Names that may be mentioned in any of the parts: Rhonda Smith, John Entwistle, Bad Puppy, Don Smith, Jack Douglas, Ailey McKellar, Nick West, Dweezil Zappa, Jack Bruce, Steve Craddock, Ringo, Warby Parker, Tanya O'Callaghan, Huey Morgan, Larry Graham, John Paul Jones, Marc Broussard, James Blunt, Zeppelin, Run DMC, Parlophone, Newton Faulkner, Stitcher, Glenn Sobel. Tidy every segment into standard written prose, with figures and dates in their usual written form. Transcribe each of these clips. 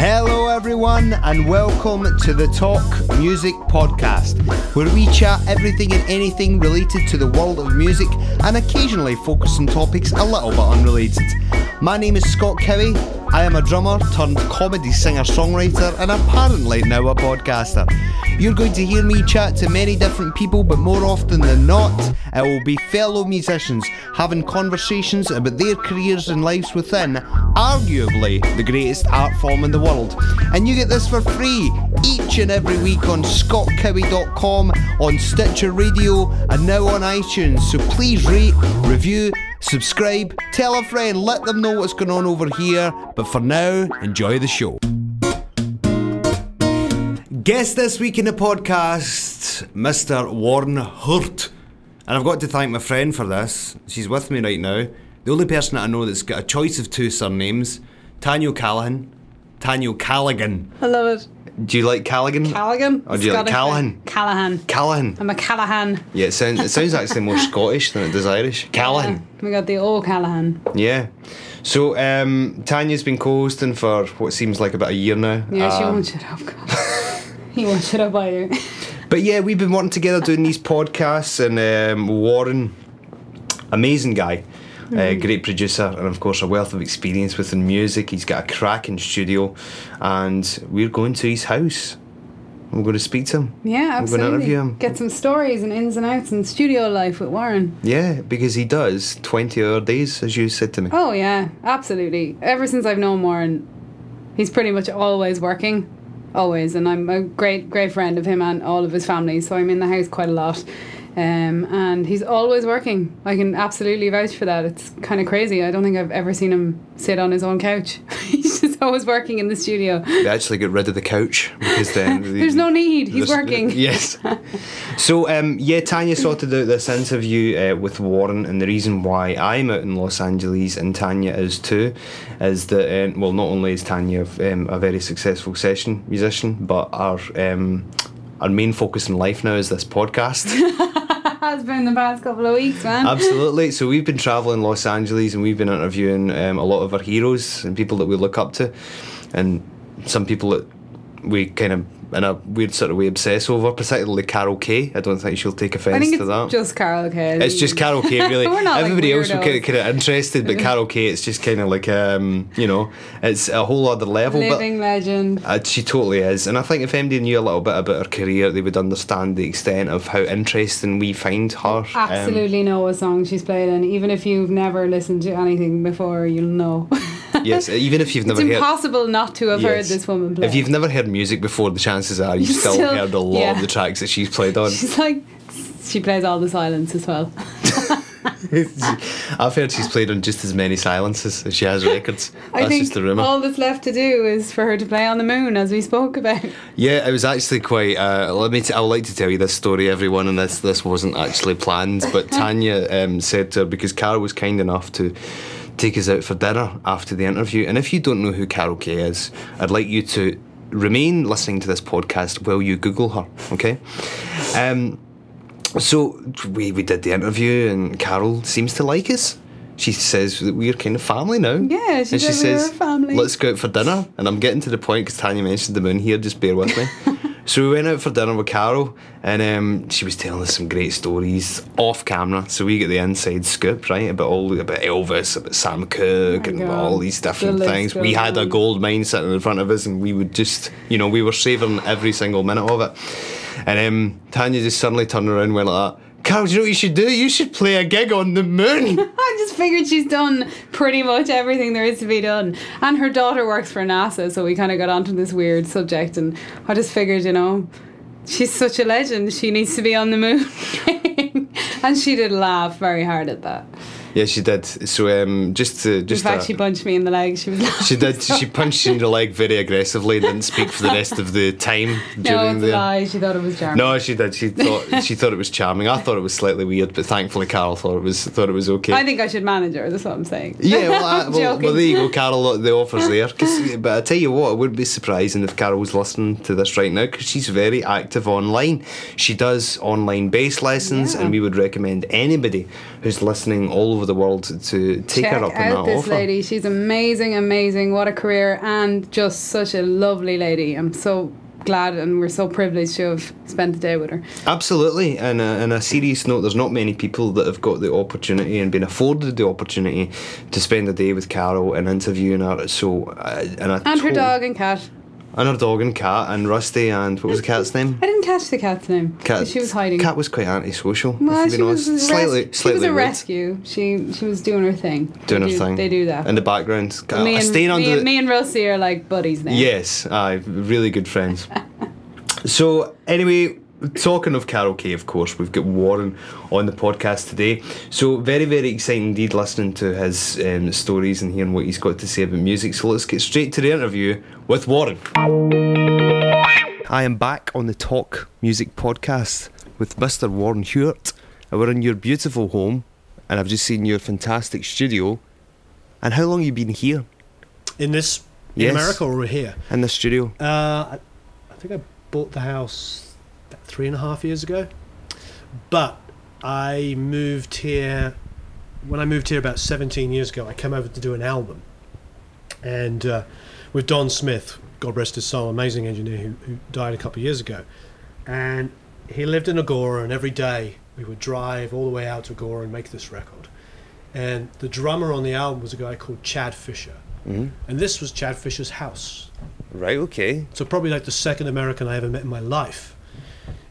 Hello everyone and welcome to the Talk Music Podcast, where we chat everything and anything related to the world of music and occasionally focus on topics a little bit unrelated. My name is Scott Kelly. I am a drummer turned comedy singer-songwriter and apparently now a podcaster. You're going to hear me chat to many different people, but more often than not, it will be fellow musicians having conversations about their careers and lives within, arguably, the greatest art form in the world. And you get this for free each and every week on scottcowie.com, on Stitcher Radio, and now on iTunes. So please rate, review, subscribe, tell a friend, let them know what's going on over here. But for now, enjoy the show. Guest this week in the podcast, Mr. Warren Huart. And I've got to thank my friend for this. She's with me right now. The only person that I know that's got a choice of two surnames, Tanya O'Callaghan. Tanya O'Callaghan. I love it. Do you like Callaghan? Callaghan? Or do you Scottish like Callahan? Callahan. Callahan. I'm a Callahan. Yeah, it sounds actually more Scottish than it does Irish. Callahan. Yeah. We got the old Callahan. Yeah. So, Tanya's been co-hosting for what seems like about a year now. Yeah, she won't shut up. He won't shut up either. But yeah, we've been working together doing these podcasts, and Warren, amazing guy. Great producer and of course a wealth of experience within music. He's got a cracking studio, and we're going to his house. We're going to speak to him. Yeah, absolutely. We're going to interview him. Get some stories and ins and outs and studio life with Warren. Yeah, because he does 20-hour days, as you said to me. Oh yeah, absolutely. Ever since I've known Warren, he's pretty much always working. Always. And I'm a great friend of him and all of his family, so I'm in the house quite a lot. And he's always working. I can absolutely vouch for that. It's kind of crazy. I don't think I've ever seen him sit on his own couch. He's just always working in the studio. They actually get rid of the couch because then there's no need. He's working. Yes. So Tanya sorted out this interview with Warren, and the reason why I'm out in Los Angeles and Tanya is too is that not only is Tanya a very successful session musician, but our main focus in life now is this podcast. Has been the past couple of weeks, man. Absolutely. So we've been travelling Los Angeles, and we've been interviewing a lot of our heroes and people that we look up to, and some people that we kind of, in a weird sort of way, obsess over, particularly Carol Kaye. I don't think she'll take offence to that. Just Carol Kaye. It's just Carol Kaye, really. We're not everybody like else we're kind of interested, but Carol Kaye, it's just kind of like, it's a whole other level. Living legend. She totally is. And I think if MD knew a little bit about her career, they would understand the extent of how interesting we find her. You absolutely know what song she's played, and even if you've never listened to anything before, you'll know. Yes, even if you've never heard... It's impossible not to have heard this woman play. If you've never heard music before, the chances are you've still heard a lot of the tracks that she's played on. She's like... She plays all the silence as well. I've heard she's played on just as many silences as she has records. That's just the rumour. All that's left to do is for her to play on the moon, as we spoke about. Yeah, it was actually quite... I would like to tell you this story, everyone, and this wasn't actually planned, but Tanya said to her, because Cara was kind enough to... take us out for dinner after the interview, and if you don't know who Carol Kaye is, I'd like you to remain listening to this podcast while you Google her, okay? So we did the interview, and Carol seems to like us. She says that we're kind of family now. Yeah, she says, family. Let's go out for dinner, and I'm getting to the point because Tanya mentioned the moon here, just bear with me. So we went out for dinner with Carol, and she was telling us some great stories off camera. So we get the inside scoop, right, about Elvis, about Sam Cooke, and about all these different things. We had a gold mine sitting in front of us, and we would just, we were savouring every single minute of it. And Tanya just suddenly turned around and went like that. Carol, do you know what you should do? You should play a gig on the moon. I just figured she's done pretty much everything there is to be done. And her daughter works for NASA, so we kind of got onto this weird subject, and I just figured, she's such a legend, she needs to be on the moon. And she did laugh very hard at that. Yeah, she did. So she punched me in the leg. She was laughing. She did. She punched you in the leg very aggressively and didn't speak for the rest of the time. No, it's a lie. She thought it was charming. No, she did. She thought it was charming. I thought it was slightly weird, but thankfully Carol thought it was okay. I think I should manage her. That's what I'm saying. Yeah, well, there you go, Carol. The offer's there. But I tell you what, it wouldn't be surprising if Carol was listening to this right now, because she's very active online. She does online bass lessons, and we would recommend anybody who's listening all over the world to take her up on that offer. Check out this lady. She's amazing, amazing. What a career, and just such a lovely lady. I'm so glad, and we're so privileged to have spent the day with her. Absolutely. And on a serious note, there's not many people that have got the opportunity and been afforded the opportunity to spend a day with Carol and interviewing her. And her dog and cat. And her dog and cat and Rusty and what was the cat's name? I didn't catch the cat's name. She was hiding. Cat was quite antisocial. Well, she was a rescue. She was doing her thing. They do that. In the background. Me and Rusty are like buddies now. Yes, really good friends. So anyway, talking of Carol Kaye, of course, we've got Warren on the podcast today. So very, very exciting indeed listening to his stories and hearing what he's got to say about music. So let's get straight to the interview with Warren. I am back on the Talk Music podcast with Mr. Warren Huart. We're in your beautiful home, and I've just seen your fantastic studio. And how long have you been here? In America, or here? In this studio. I think I bought the house 3.5 years ago, but I moved here. When I moved here about 17 years ago, I came over to do an album, and with Don Smith, God rest his soul, amazing engineer who died a couple of years ago, and he lived in Agora, and every day we would drive all the way out to Agora and make this record. And the drummer on the album was a guy called Chad Fisher, and this was Chad Fisher's house. Right, okay. So probably like the second American I ever met in my life.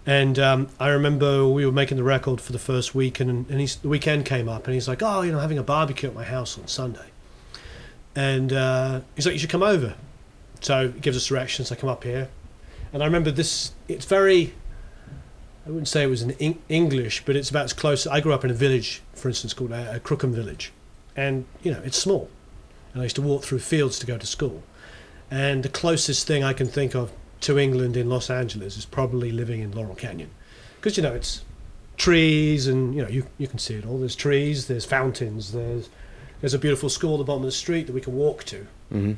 And I remember we were making the record for the first week, and the weekend came up, and he's like, oh, having a barbecue at my house on Sunday. And he's like, you should come over. So he gives us directions. I come up here. And I remember this, it's very, I wouldn't say it was in English, but it's about as close. I grew up in a village, for instance, called Crookham Village. And, it's small. And I used to walk through fields to go to school. And the closest thing I can think of to England in Los Angeles is probably living in Laurel Canyon, because it's trees, and you can see it all. There's trees, there's fountains, there's a beautiful school at the bottom of the street that we can walk to. Mm-hmm.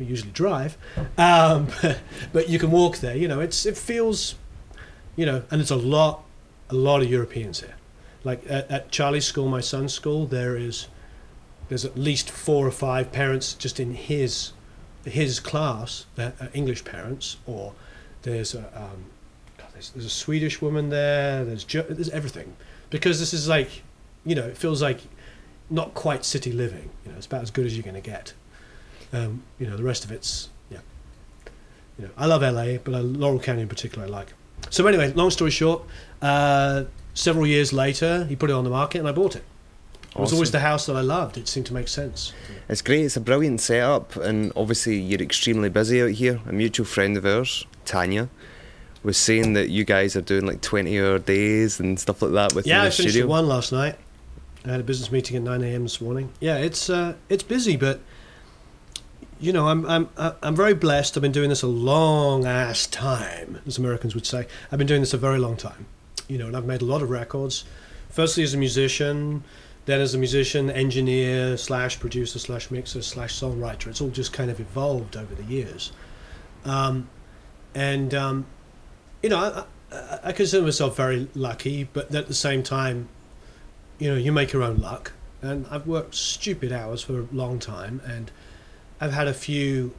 We usually drive, but you can walk there. It feels, and there's a lot of Europeans here. Like at Charlie's school, my son's school, there's at least 4 or 5 parents just in his class, English parents, or there's a Swedish woman there. There's everything, because this is like, it feels like not quite city living. It's about as good as you're going to get. The rest of it's yeah. I love LA, but Laurel Canyon in particular I like. So anyway, long story short, several years later he put it on the market and I bought it. Awesome. It was always the house that I loved. It seemed to make sense. It's great. It's a brilliant setup, and obviously you're extremely busy out here. A mutual friend of ours, Tanya, was saying that you guys are doing like 20-hour days and stuff like that with the studio. Yeah, I finished one last night. I had a business meeting at 9 a.m. this morning. Yeah, it's busy, but I'm very blessed. I've been doing this a long ass time, as Americans would say. I've been doing this a very long time, and I've made a lot of records. Firstly, as a musician. Then as a musician, engineer, /producer, /mixer, /songwriter. It's all just kind of evolved over the years. I consider myself very lucky, but at the same time, you make your own luck. And I've worked stupid hours for a long time, and I've had a few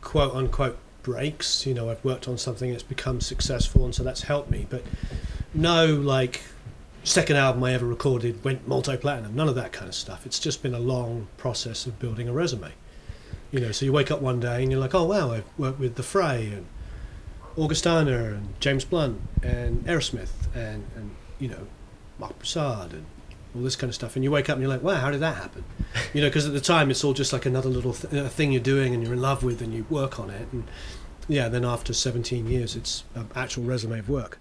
quote-unquote breaks. I've worked on something that's become successful, and so that's helped me. But no, like... second album I ever recorded went multi-platinum, none of that kind of stuff. It's just been a long process of building a resume. So you wake up one day and you're like, oh wow, I've worked with The Fray and Augustana and James Blunt and Aerosmith and Marc Broussard and all this kind of stuff. And you wake up and you're like, wow, how did that happen? Because at the time it's all just like another little thing you're doing and you're in love with and you work on it. And yeah, then after 17 years, it's an actual resume of work.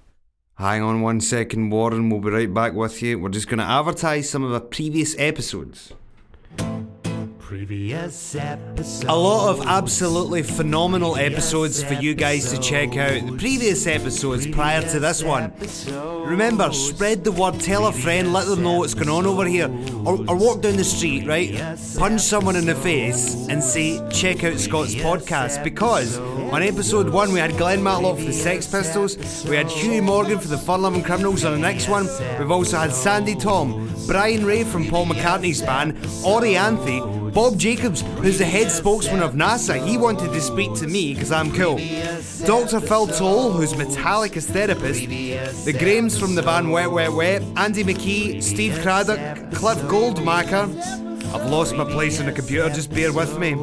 Hang on one second, Warren, we'll be right back with you. We're just going to advertise some of our previous episodes. A lot of absolutely phenomenal episodes for you guys to check out. The previous episodes prior to this one. Remember, spread the word, tell a friend, let them know what's going on over here. Or walk down the street, right? Punch someone in the face and say, check out Scott's podcast, because... on episode 1 we had Glenn Matlock for the Sex Pistols, we had Huey Morgan for the Fun Loving Criminals. On the next one we've also had Sandy Tom, Brian Ray from Paul McCartney's band, Orianthi, Bob Jacobs, who's the head spokesman of NASA, he wanted to speak to me because I'm cool, Dr. Phil Toll, who's metallic as therapist, the Grahams from the band Wet Wet Wet, Andy McKee, Steve Craddock, Cliff Goldmacher, I've lost my place on the computer, just bear with me,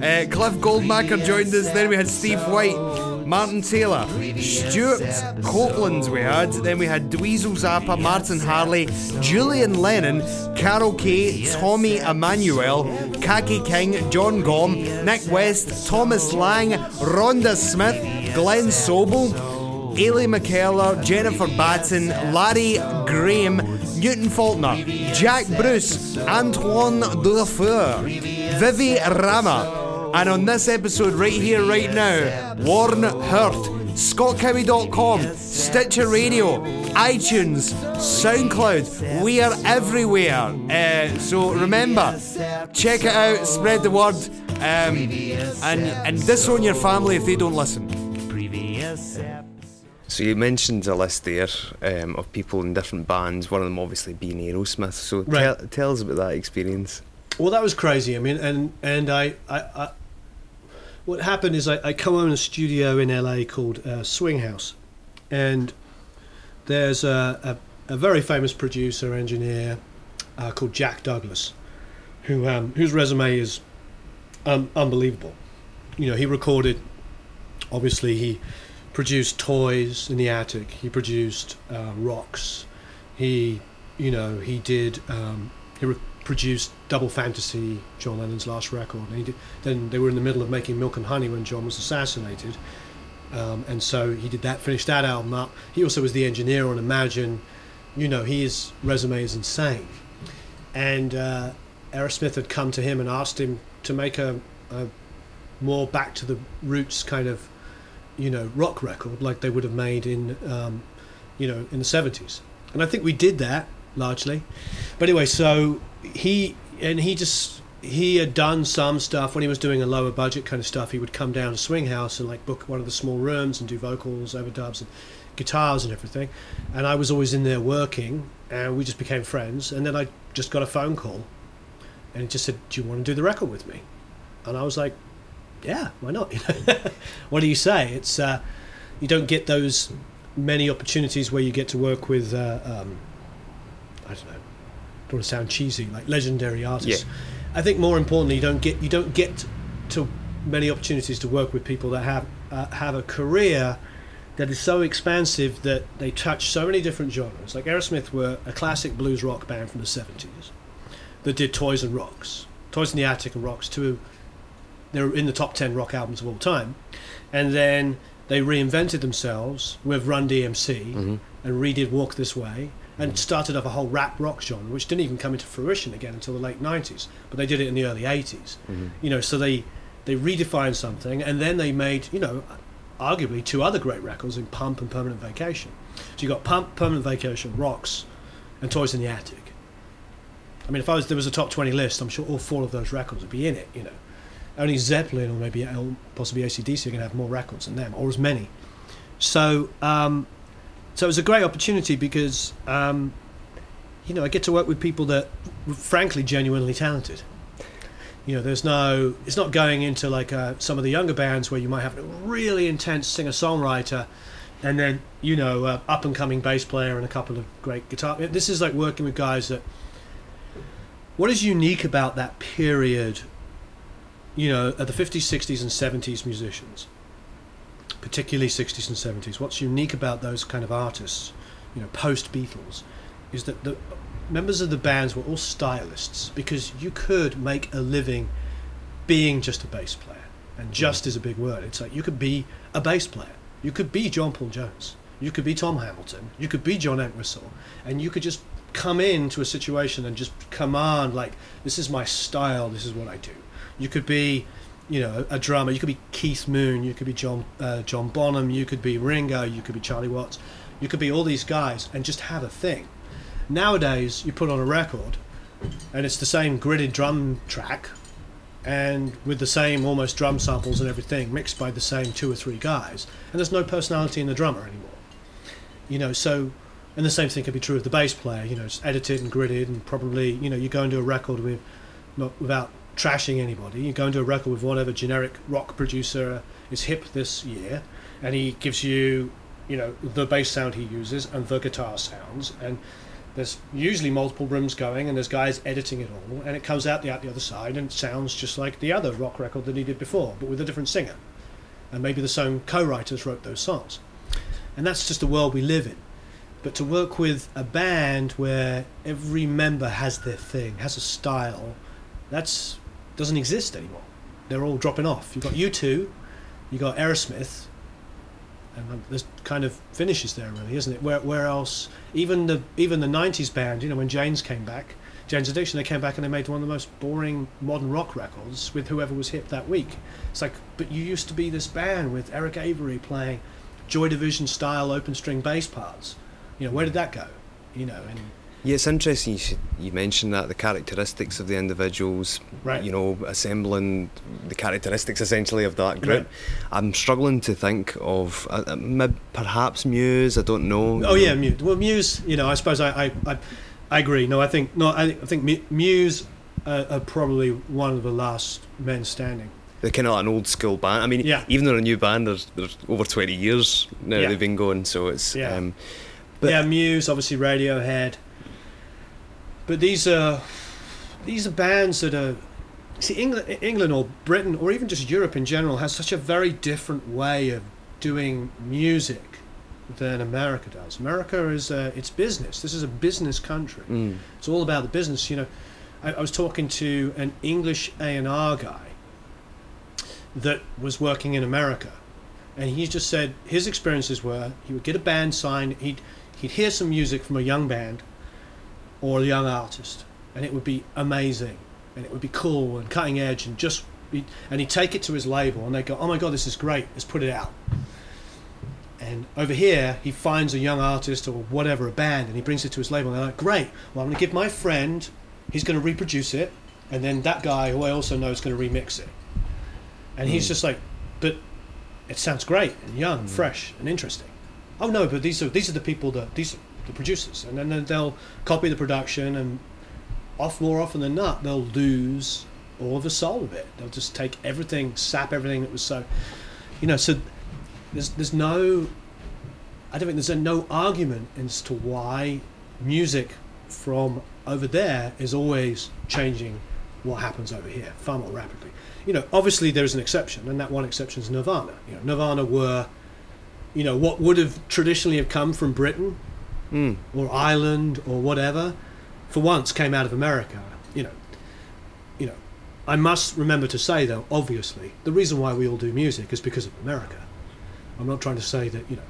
Cliff Goldmacher joined us, then we had Steve White, Martin Taylor, Stuart Copeland we had, then we had Dweezil Zappa, Martin Harley, Julian Lennon, Carol Kaye, Tommy Emmanuel, Khaki King, John Gom, Nick West, Thomas Lang, Rhonda Smith, Glenn Sobel, Ailey McKellar, Jennifer Batten, Larry Graham, Newton Faulkner, Jack Bruce, Antoine Dufour, Vivi Rama. And on this episode right here, right now, Warren Huart, ScottCowie.com, Stitcher Radio, iTunes, SoundCloud, we are everywhere. So remember, check it out, spread the word, and disown your family if they don't listen. So you mentioned a list there of people in different bands, one of them obviously being Aerosmith, so right. Tell us about that experience. Well, that was crazy. I mean, and I what happened is I co-own a studio in LA called Swing House, and there's a very famous producer engineer called Jack Douglas, who whose resume is unbelievable. You know, he recorded, obviously he produced Toys in the Attic, he produced Rocks, he produced Double Fantasy, John Lennon's last record. And then they were in the middle of making Milk and Honey when John was assassinated, and so he did that, finished that album up. He also was the engineer on Imagine. You know, his resume is insane. And Aerosmith had come to him and asked him to make a more back to the roots kind of, you know, rock record like they would have made in, you know, in the 70s. And I think we did that largely. But anyway, so he had done some stuff when he was doing a lower budget kind of stuff. He would come down to Swing House and like book one of the small rooms and do vocals, overdubs and guitars and everything, and I was always in there working, and we just became friends. And then I just got a phone call and it just said, do you want to do the record with me? And I was like, yeah, why not? What do you say? It's you don't get those many opportunities where you get to work with I don't know, don't want to sound cheesy, like legendary artists. Yeah. I think more importantly, you don't get to many opportunities to work with people that have a career that is so expansive that they touch so many different genres. Like Aerosmith were a classic blues rock band from the 70s that did Toys and Rocks, Toys in the Attic and Rocks, two. They're in the top 10 rock albums of all time, and then they reinvented themselves with Run DMC and redid Walk This Way. And started up a whole rap rock genre, which didn't even come into fruition again until the late 90s. But they did it in the early 80s. Mm-hmm. You know, so they redefined something, and then they made, you know, arguably two other great records in Pump and Permanent Vacation. So you got Pump, Permanent Vacation, Rocks, and Toys in the Attic. I mean, if there was a top 20 list, I'm sure all four of those records would be in it, you know. Only Zeppelin or maybe possibly AC/DC are going to have more records than them, or as many. So, so it was a great opportunity because, you know, I get to work with people that were frankly genuinely talented. You know, it's not going into like some of the younger bands where you might have a really intense singer-songwriter and then, you know, up-and-coming bass player and a couple of great guitar. This is like working with guys that, what is unique about that period, you know, at the 50s, 60s and 70s musicians, particularly 60s and 70s, what's unique about those kind of artists, you know, post-Beatles, is that the members of the bands were all stylists, because you could make a living being just a bass player. And just is a big word. It's like you could be a bass player. You could be John Paul Jones. You could be Tom Hamilton. You could be John Entwistle. And you could just come into a situation and just command, like, this is my style, this is what I do. You could be, you know, a drummer. You could be Keith Moon. You could be John Bonham. You could be Ringo. You could be Charlie Watts. You could be all these guys and just have a thing. Nowadays, you put on a record, and it's the same gridded drum track, and with the same almost drum samples and everything, mixed by the same two or three guys. And there's no personality in the drummer anymore. You know, so And the same thing could be true of the bass player. You know, it's edited and gridded, and probably, you know, you go into a record with, not without trashing anybody, you go into a record with whatever generic rock producer is hip this year, and he gives you, you know, the bass sound he uses and the guitar sounds, and there's usually multiple rooms going, and there's guys editing it all, and it comes out the other side, and it sounds just like the other rock record that he did before, but with a different singer, and maybe the same co-writers wrote those songs. And that's just the world we live in. But to work with a band where every member has their thing, has a style, that's doesn't exist anymore. They're all dropping off. You've got U2, you've got Aerosmith, and this kind of finishes there, really, isn't it? Where else? Even the 90s band, you know, when Jane's came back, Jane's Addiction, they came back and they made one of the most boring modern rock records with whoever was hip that week. It's like, but you used to be this band with Eric Avery playing Joy Division style open string bass parts. You know, where did that go? You know, and yeah, it's interesting you mentioned that, the characteristics of the individuals, right, you know, assembling the characteristics essentially of that group. Right. I'm struggling to think of, perhaps Muse, I don't know. Oh, yeah, Muse. Well, Muse, you know, I suppose I agree. No, I think Muse are probably one of the last men standing. They're kind of like an old school band. I mean, yeah, even though they're a new band, they're over 20 years now, yeah, they've been going, so it's... Yeah, but yeah, Muse, obviously Radiohead. But these are bands that are... See, England or Britain or even just Europe in general has such a very different way of doing music than America does. America is it's business. This is a business country. Mm. It's all about the business. You know, I was talking to an English A&R guy that was working in America, and he just said his experiences were he would get a band signed, he'd hear some music from a young band or a young artist, and it would be amazing, and it would be cool and cutting edge, and just be, and he'd take it to his label, and they go, "Oh my God, this is great! Let's put it out." And over here, he finds a young artist or whatever, a band, and he brings it to his label, and they're like, "Great! Well, I'm going to give my friend, he's going to reproduce it, and then that guy who I also know is going to remix it." And he's just like, "But it sounds great and young, fresh and interesting." "Oh no, but these are the people that these." The producers, and then they'll copy the production, and more often than not, they'll lose all the soul of it. They'll just take everything, sap everything that was so, you know. So there's no, I don't think there's no argument as to why music from over there is always changing what happens over here far more rapidly. You know, obviously there is an exception, and that one exception is Nirvana. You know, Nirvana were, you know, what would have traditionally have come from Britain. Mm. Or Ireland or whatever, for once came out of America. You know, I must remember to say, though, obviously the reason why we all do music is because of America. I'm not trying to say that, you know,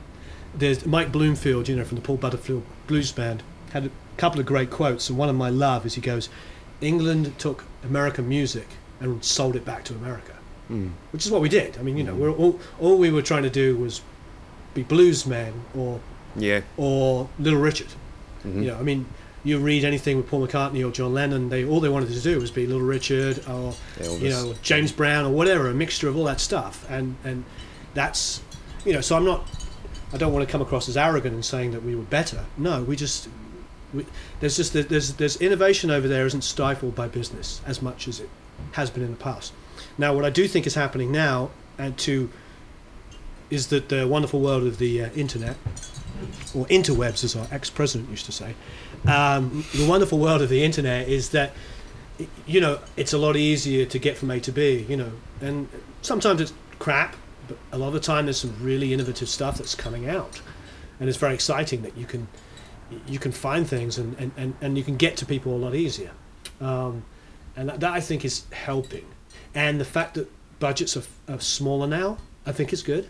there's Mike Bloomfield, you know, from the Paul Butterfield Blues Band, had a couple of great quotes, and one of my love is he goes, "England took American music and sold it back to America," which is what we did. I mean, you know, we're all we were trying to do was be bluesmen or Little Richard. You know, I mean, you read anything with Paul McCartney or John Lennon, all they wanted to do was be Little Richard or Elvis, you know, James Brown or whatever, a mixture of all that stuff. And that's, you know, so I don't want to come across as arrogant in saying that we were better. No, there's innovation over there isn't stifled by business as much as it has been in the past. Now, what I do think is happening now is that the wonderful world of the internet, or interwebs as our ex-president used to say, the wonderful world of the internet is that, you know, it's a lot easier to get from A to B, you know, and sometimes it's crap, but a lot of the time there's some really innovative stuff that's coming out, and it's very exciting that you can find things and you can get to people a lot easier, and that I think is helping. And the fact that budgets are smaller now, I think, is good.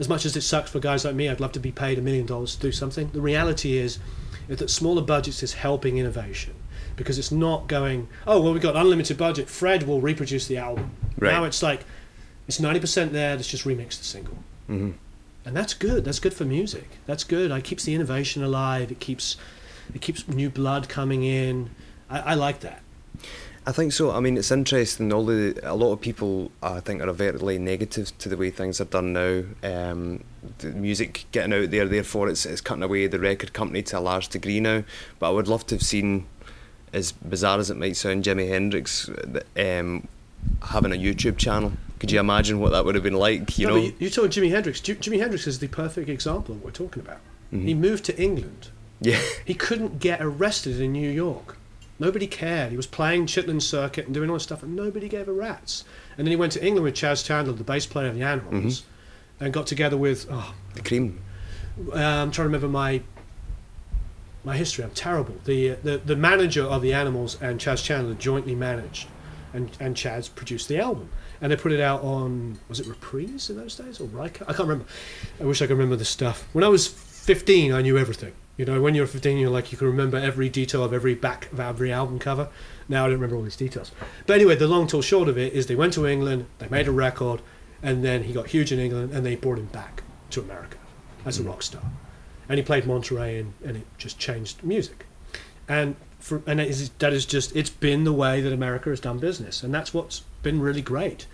As much as it sucks for guys like me, I'd love to be paid $1 million to do something. The reality is that smaller budgets is helping innovation, because it's not going, "Oh, well, we've got unlimited budget. Fred will reproduce the album." Right. Now it's like, it's 90% there. Let's just remix the single. Mm-hmm. And that's good. That's good for music. That's good. It keeps the innovation alive. It keeps new blood coming in. I like that. I think so. I mean, it's interesting. A lot of people, I think, are overtly negative to the way things are done now. The music getting out there, therefore, it's cutting away the record company to a large degree now. But I would love to have seen, as bizarre as it might sound, Jimi Hendrix having a YouTube channel. Could you imagine what that would have been like? You know, you told Jimi Hendrix. Jimi Hendrix is the perfect example of what we're talking about. Mm-hmm. He moved to England. Yeah. He couldn't get arrested in New York. Nobody cared. He was playing Chitlin Circuit and doing all this stuff, and nobody gave a rat's. And then he went to England with Chas Chandler, the bass player of the Animals, mm-hmm. and got together with the Cream. I'm trying to remember my history. I'm terrible. The manager of the Animals and Chas Chandler jointly managed, and Chas produced the album, and they put it out on, was it Reprise in those days or Riker? I can't remember. I wish I could remember the stuff. When I was 15, I knew everything. You know, when you're 15, you're like, you can remember every detail of every back of every album cover. Now I don't remember all these details. But anyway, the long till short of it is they went to England, they made a record, and then he got huge in England, and they brought him back to America as a rock star. And he played Monterey, and it just changed music. And it's been the way that America has done business, and that's what's been really great.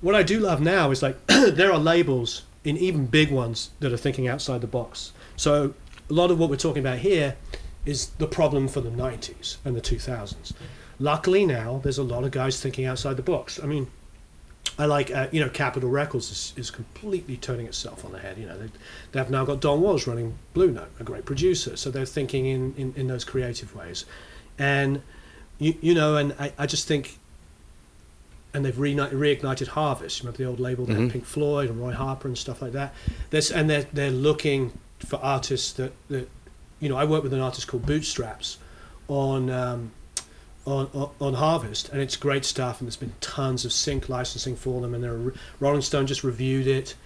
What I do love now is, like, there are labels, in even big ones, that are thinking outside the box. So a lot of what we're talking about here is the problem for the 90s and the 2000s. Luckily now, there's a lot of guys thinking outside the box. I mean, I like, Capitol Records is completely turning itself on the head. You know, they've now got Don Walsh running Blue Note, a great producer. So they're thinking in those creative ways. And, I just think, and they've reignited Harvest. Remember the old label, mm-hmm. Pink Floyd and Roy Harper and stuff like that? And they're looking for artists that I work with an artist called Bootstraps on Harvest, and it's great stuff, and there's been tons of sync licensing for them, and Rolling Stone just reviewed it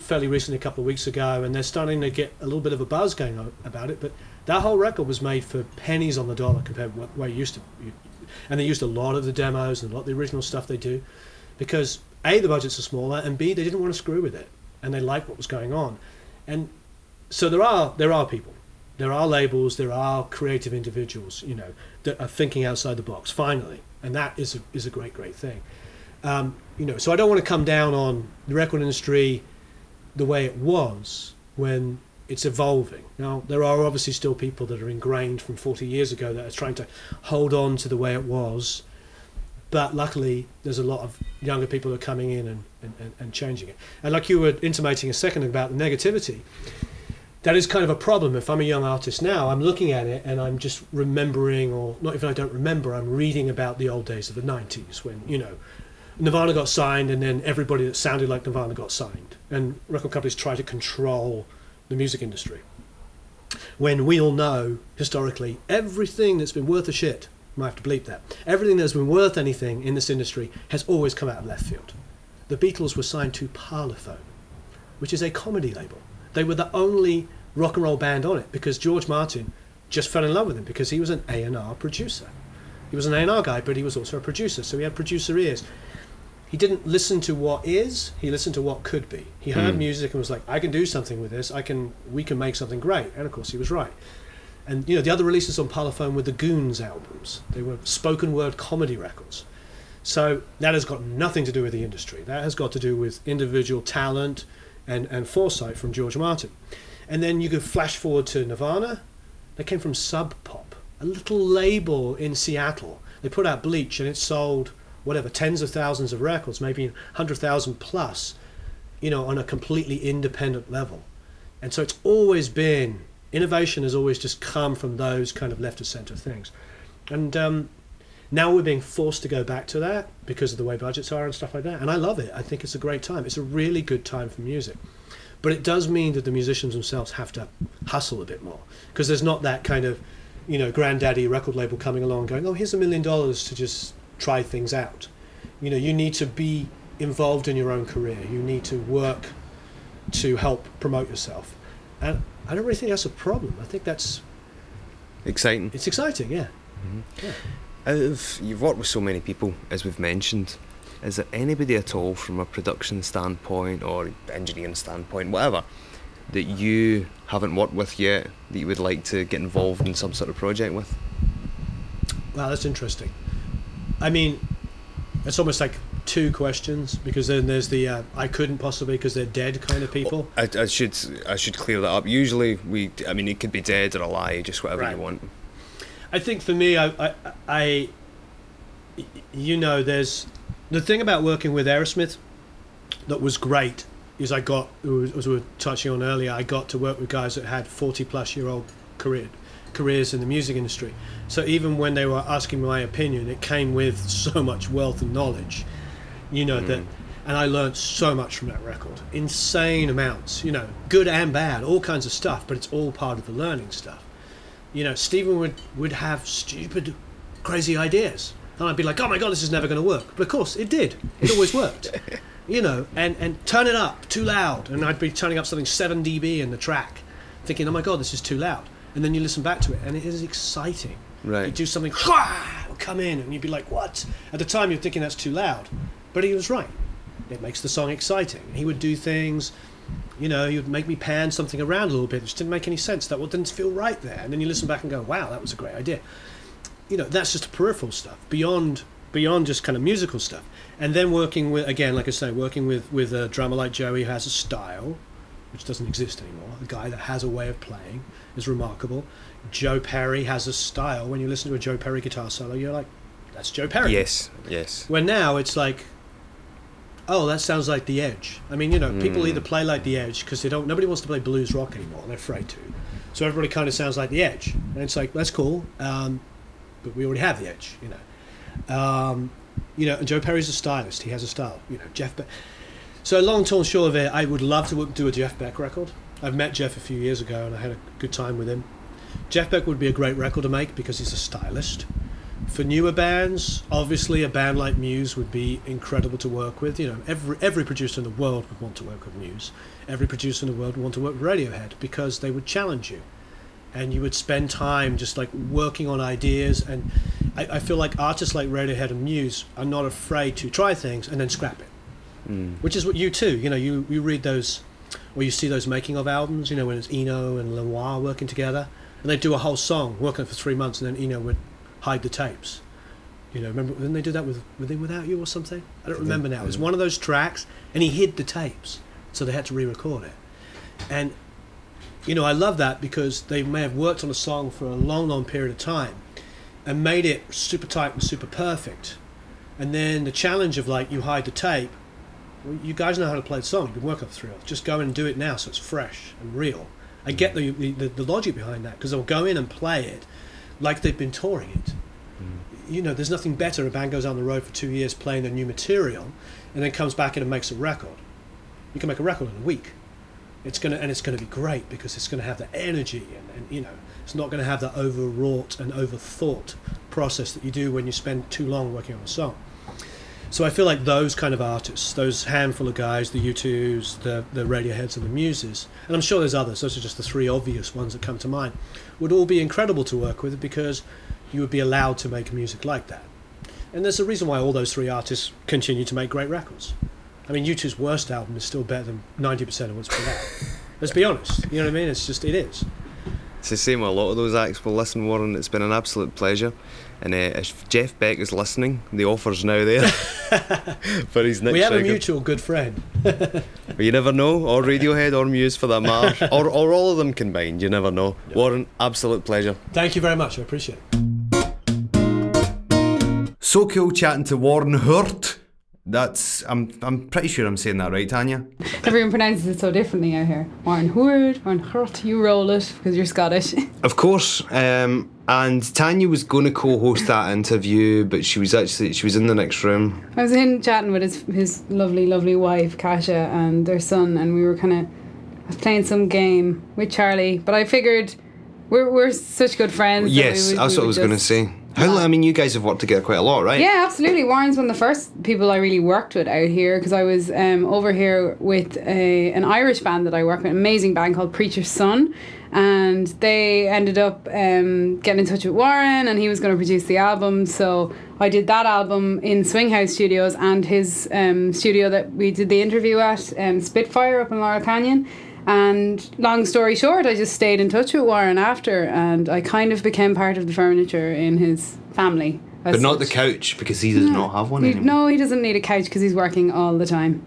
fairly recently, a couple of weeks ago, and they're starting to get a little bit of a buzz going on about it. But that whole record was made for pennies on the dollar compared to what it used to, and they used a lot of the demos and a lot of the original stuff they do, because A, the budgets are smaller, and B, they didn't want to screw with it, and they liked what was going on. And so there are people, there are labels, there are creative individuals, that are thinking outside the box finally, and that is a great thing, So I don't want to come down on the record industry, the way it was when it's evolving. Now there are obviously still people that are ingrained from 40 years ago that are trying to hold on to the way it was, but luckily there's a lot of younger people who are coming in and changing it. And like you were intimating a second about the negativity, that is kind of a problem. If I'm a young artist now, I'm looking at it and I'm just remembering, or not even I don't remember, I'm reading about the old days of the 90s when, Nirvana got signed, and then everybody that sounded like Nirvana got signed. And record companies try to control the music industry. When we all know, historically, everything that's been worth a shit, I might have to bleep that, everything that's been worth anything in this industry has always come out of left field. The Beatles were signed to Parlophone, which is a comedy label. They were the only rock and roll band on it because George Martin just fell in love with him because he was an A&R producer. He was an A&R guy, but he was also a producer, so he had producer ears. He didn't listen to what is, he listened to what could be. He heard music and was like, I can do something with this, we can make something great. And of course he was right. And the other releases on Parlophone were the Goons albums. They were spoken word comedy records. So that has got nothing to do with the industry. That has got to do with individual talent and foresight from George Martin. And then you could flash forward to Nirvana. They came from Sub Pop, a little label in Seattle. They put out Bleach and it sold, tens of thousands of records, maybe 100,000 plus, on a completely independent level. And so it's always been, innovation has always just come from those kind of left of center things. And now we're being forced to go back to that because of the way budgets are and stuff like that. And I love it. I think it's a great time. It's a really good time for music. But it does mean that the musicians themselves have to hustle a bit more because there's not that kind of, granddaddy record label coming along going, oh, here's $1 million to just try things out. You need to be involved in your own career. You need to work to help promote yourself. And I don't really think that's a problem. I think that's exciting. It's exciting, yeah. Mm-hmm. Yeah. You've worked with so many people, as we've mentioned. Is there anybody at all from a production standpoint or engineering standpoint, whatever, that you haven't worked with yet that you would like to get involved in some sort of project with? Wow, that's interesting. I mean, it's almost like two questions, because then there's the I couldn't possibly because they're dead kind of people. Well, I should clear that up. Usually it could be dead or a lie, just whatever you want. I think for me, I there's the thing about working with Aerosmith that was great is I got, as we were touching on earlier, I got to work with guys that had 40 plus year old careers in the music industry. So even when they were asking my opinion, it came with so much wealth and knowledge, that, and I learned so much from that record, insane amounts, good and bad, all kinds of stuff, but it's all part of the learning stuff. Stephen would have stupid, crazy ideas, and I'd be like, oh my God, this is never going to work. But of course it did. It always worked, and turn it up too loud. And I'd be turning up something 7 dB in the track thinking, oh my God, this is too loud. And then you listen back to it and it is exciting. Right. You do something, come in, and you'd be like, what? At the time you're thinking that's too loud, but he was right. It makes the song exciting. He would do things, he would make me pan something around a little bit. It just didn't make any sense. That didn't feel right there. And then you listen back and go, wow, that was a great idea. That's just peripheral stuff, beyond just kind of musical stuff. And then working with, again, like I say, working with a drummer like Joey who has a style, which doesn't exist anymore. A guy that has a way of playing is remarkable. Joe Perry has a style. When you listen to a Joe Perry guitar solo, you're like, that's Joe Perry. Yes. Where now it's like, oh, that sounds like The Edge. People either play like The Edge because nobody wants to play blues rock anymore. They're afraid to. So everybody kind of sounds like The Edge. And it's like, that's cool. But we already have The Edge, and Joe Perry's a stylist. He has a style, Jeff Beck. So long, tall, short of it, I would love to do a Jeff Beck record. I've met Jeff a few years ago and I had a good time with him. Jeff Beck would be a great record to make because he's a stylist. For newer bands, obviously a band like Muse would be incredible to work with. Every producer in the world would want to work with Muse. Every producer in the world would want to work with Radiohead because they would challenge you. And you would spend time just like working on ideas, and I feel like artists like Radiohead and Muse are not afraid to try things and then scrap it, which is what you too. You read those, or you see those making of albums. When it's Eno and Lenoir working together, and they do a whole song working for 3 months, and then Eno would hide the tapes. Remember when they did that with Were They Without You or something? I don't remember now. It was one of those tracks, and he hid the tapes, so they had to re-record it, and. I love that because they may have worked on a song for a long, long period of time and made it super tight and super perfect. And then the challenge of you hide the tape. Well, you guys know how to play the song. You can work up through it. Just go in and do it now so it's fresh and real. I get the logic behind that because they'll go in and play it like they've been touring it. There's nothing better. A band goes on the road for 2 years playing their new material and then comes back in and makes a record. You can make a record in a week. It's gonna be great because it's gonna have the energy and it's not gonna have the overwrought and overthought process that you do when you spend too long working on a song. So I feel like those kind of artists, those handful of guys, the U2s, the Radioheads and the Muses, and I'm sure there's others, those are just the three obvious ones that come to mind, would all be incredible to work with because you would be allowed to make music like that. And there's a reason why all those three artists continue to make great records. U2's worst album is still better than 90% of what's put out. Let's be honest. You know what I mean? It's just, it is. It's the same with a lot of those acts. Well, listen, Warren, it's been an absolute pleasure. And if Jeff Beck is listening, the offer's now there. For his next we have record. A mutual good friend. Well, you never know. Or Radiohead or Muse for that matter. Or all of them combined. You never know. No. Warren, absolute pleasure. Thank you very much. I appreciate it. So cool chatting to Warren Huart. That's I'm pretty sure I'm saying that right, Tanya. Everyone pronounces it so differently out here. Warren Huart, Warren Huart. You roll it because you're Scottish. Of course. And Tanya was going to co-host that interview, but she was in the next room. I was in chatting with his lovely wife Kasia and their son, and we were kind of playing some game with Charlie. But I figured we're such good friends. Yes, that's what I was going to say. You guys have worked together quite a lot, right? Yeah, absolutely. Warren's one of the first people I really worked with out here because I was over here with an Irish band that I work with, an amazing band called Preacher's Son, and they ended up getting in touch with Warren, and he was going to produce the album, so I did that album in Swing House Studios and his studio that we did the interview at, Spitfire up in Laurel Canyon. And long story short, I just stayed in touch with Warren after, and I kind of became part of the furniture in his family. But not the couch, because he does not have one anymore. No, he doesn't need a couch because he's working all the time.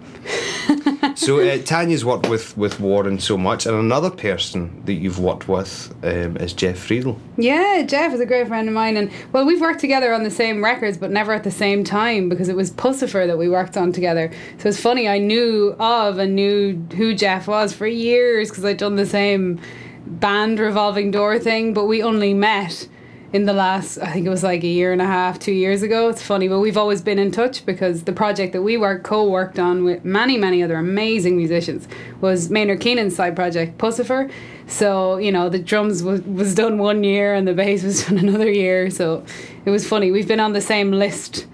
So Tanya's worked with Warren so much, and another person that you've worked with is Jeff Friedel. Yeah, Jeff is a great friend of mine, and well, we've worked together on the same records, but never at the same time, because it was Pussifer that we worked on together. So it's funny, I knew who Jeff was for years because I'd done the same band revolving door thing, but we only met in the last, I think it was like a year and a half, 2 years ago. It's funny, but we've always been in touch because the project that we co-worked on with many, many other amazing musicians was Maynard Keenan's side project, Pussifer. So, you know, the drums was done 1 year and the bass was done another year. So it was funny. We've been on the same list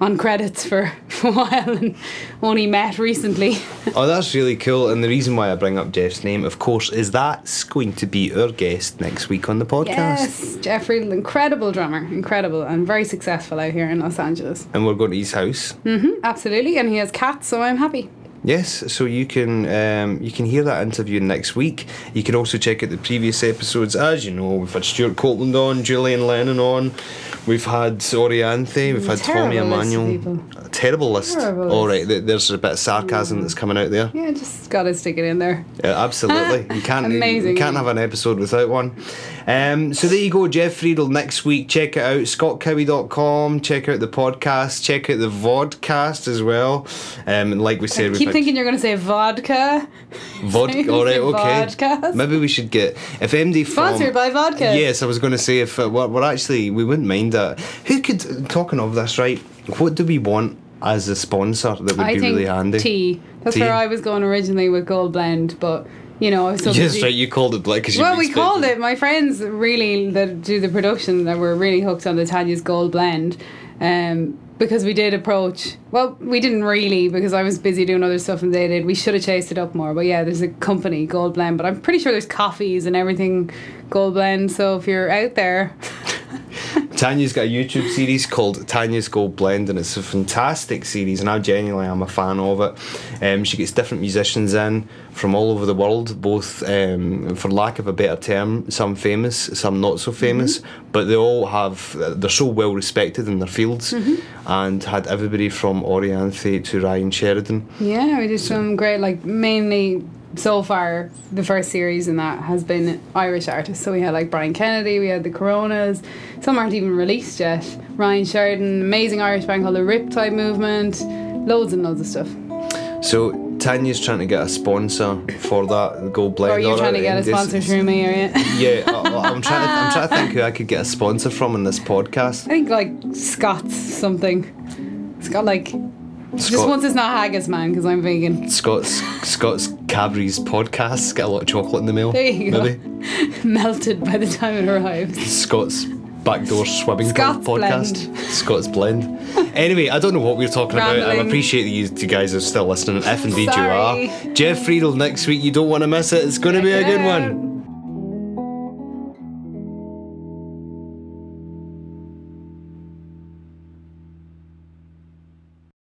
on credits for a while and only met recently. Oh, that's really cool. And the reason why I bring up Jeff's name, of course, is that's going to be our guest next week on the podcast. Yes, Jeff Friedel, incredible drummer, incredible, and very successful out here in Los Angeles. And we're going to his house. Mm-hmm, absolutely, and he has cats, so I'm happy. Yes, so you can hear that interview next week. You can also check out the previous episodes. As you know, we've had Stuart Copeland on, Julian Lennon on, we've had Orianthi, we've had Tommy Emmanuel. A terrible list. All right, there's a bit of sarcasm that's coming out there. Yeah, just got to stick it in there. Yeah, absolutely. You can't Amazing. You can't have an episode without one. So there you go, Jeff Friedel next week. Check it out, scottcowie.com. Check out the podcast. Check out the vodcast as well. And like we said, I keep thinking you're going to say vodka. Vodka, all right, okay. Vodcast. Maybe we should get if MD From. Sponsored by vodka. Yes, I was going to say if we're actually we wouldn't mind that. Who could? Talking of this, right? What do we want as a sponsor that would be really handy? Tea. That's where I was going originally with Gold Blend, but. You know, yes, right. You called it black because you. Well, we called it. My friends really that do the production that were really hooked on the Tanya's Gold Blend, because we did approach. Well, we didn't really because I was busy doing other stuff and they did. We should have chased it up more. But yeah, there's a company Gold Blend, but I'm pretty sure there's coffees and everything Gold Blend. So if you're out there. Tanya's got a YouTube series called Tanya's Gold Blend, and it's a fantastic series, and I genuinely am a fan of it. She gets different musicians in from all over the world, both, for lack of a better term, some famous, some not so famous, but they all have, they're so well respected in their fields, and had everybody from Orianthi to Ryan Sheridan. Yeah, we did some great, like, mainly... So far, the first series in that has been Irish artists. So we had like Brian Kennedy, we had the Coronas. Some aren't even released yet. Ryan Sheridan, amazing Irish band called the Riptide Movement. Loads and loads of stuff. So Tanya's trying to get a sponsor for that Gold Blend. Or you're trying to get a sponsor through me, are you? Yeah, I'm trying to think who I could get a sponsor from in this podcast. I think like Scott's something. It's got like. Just once it's not haggis, man, because I'm vegan. Scott's Cadbury's podcast. Get a lot of chocolate in the mail. There you maybe. Go. Melted by the time it arrives. Scott's backdoor swimming podcast. Blend. Scott's Blend. Anyway, I don't know what we're talking about. I appreciate that you guys are still listening. If indeed you are. Jeff Friedel next week. You don't want to miss it. It's going to be a good one.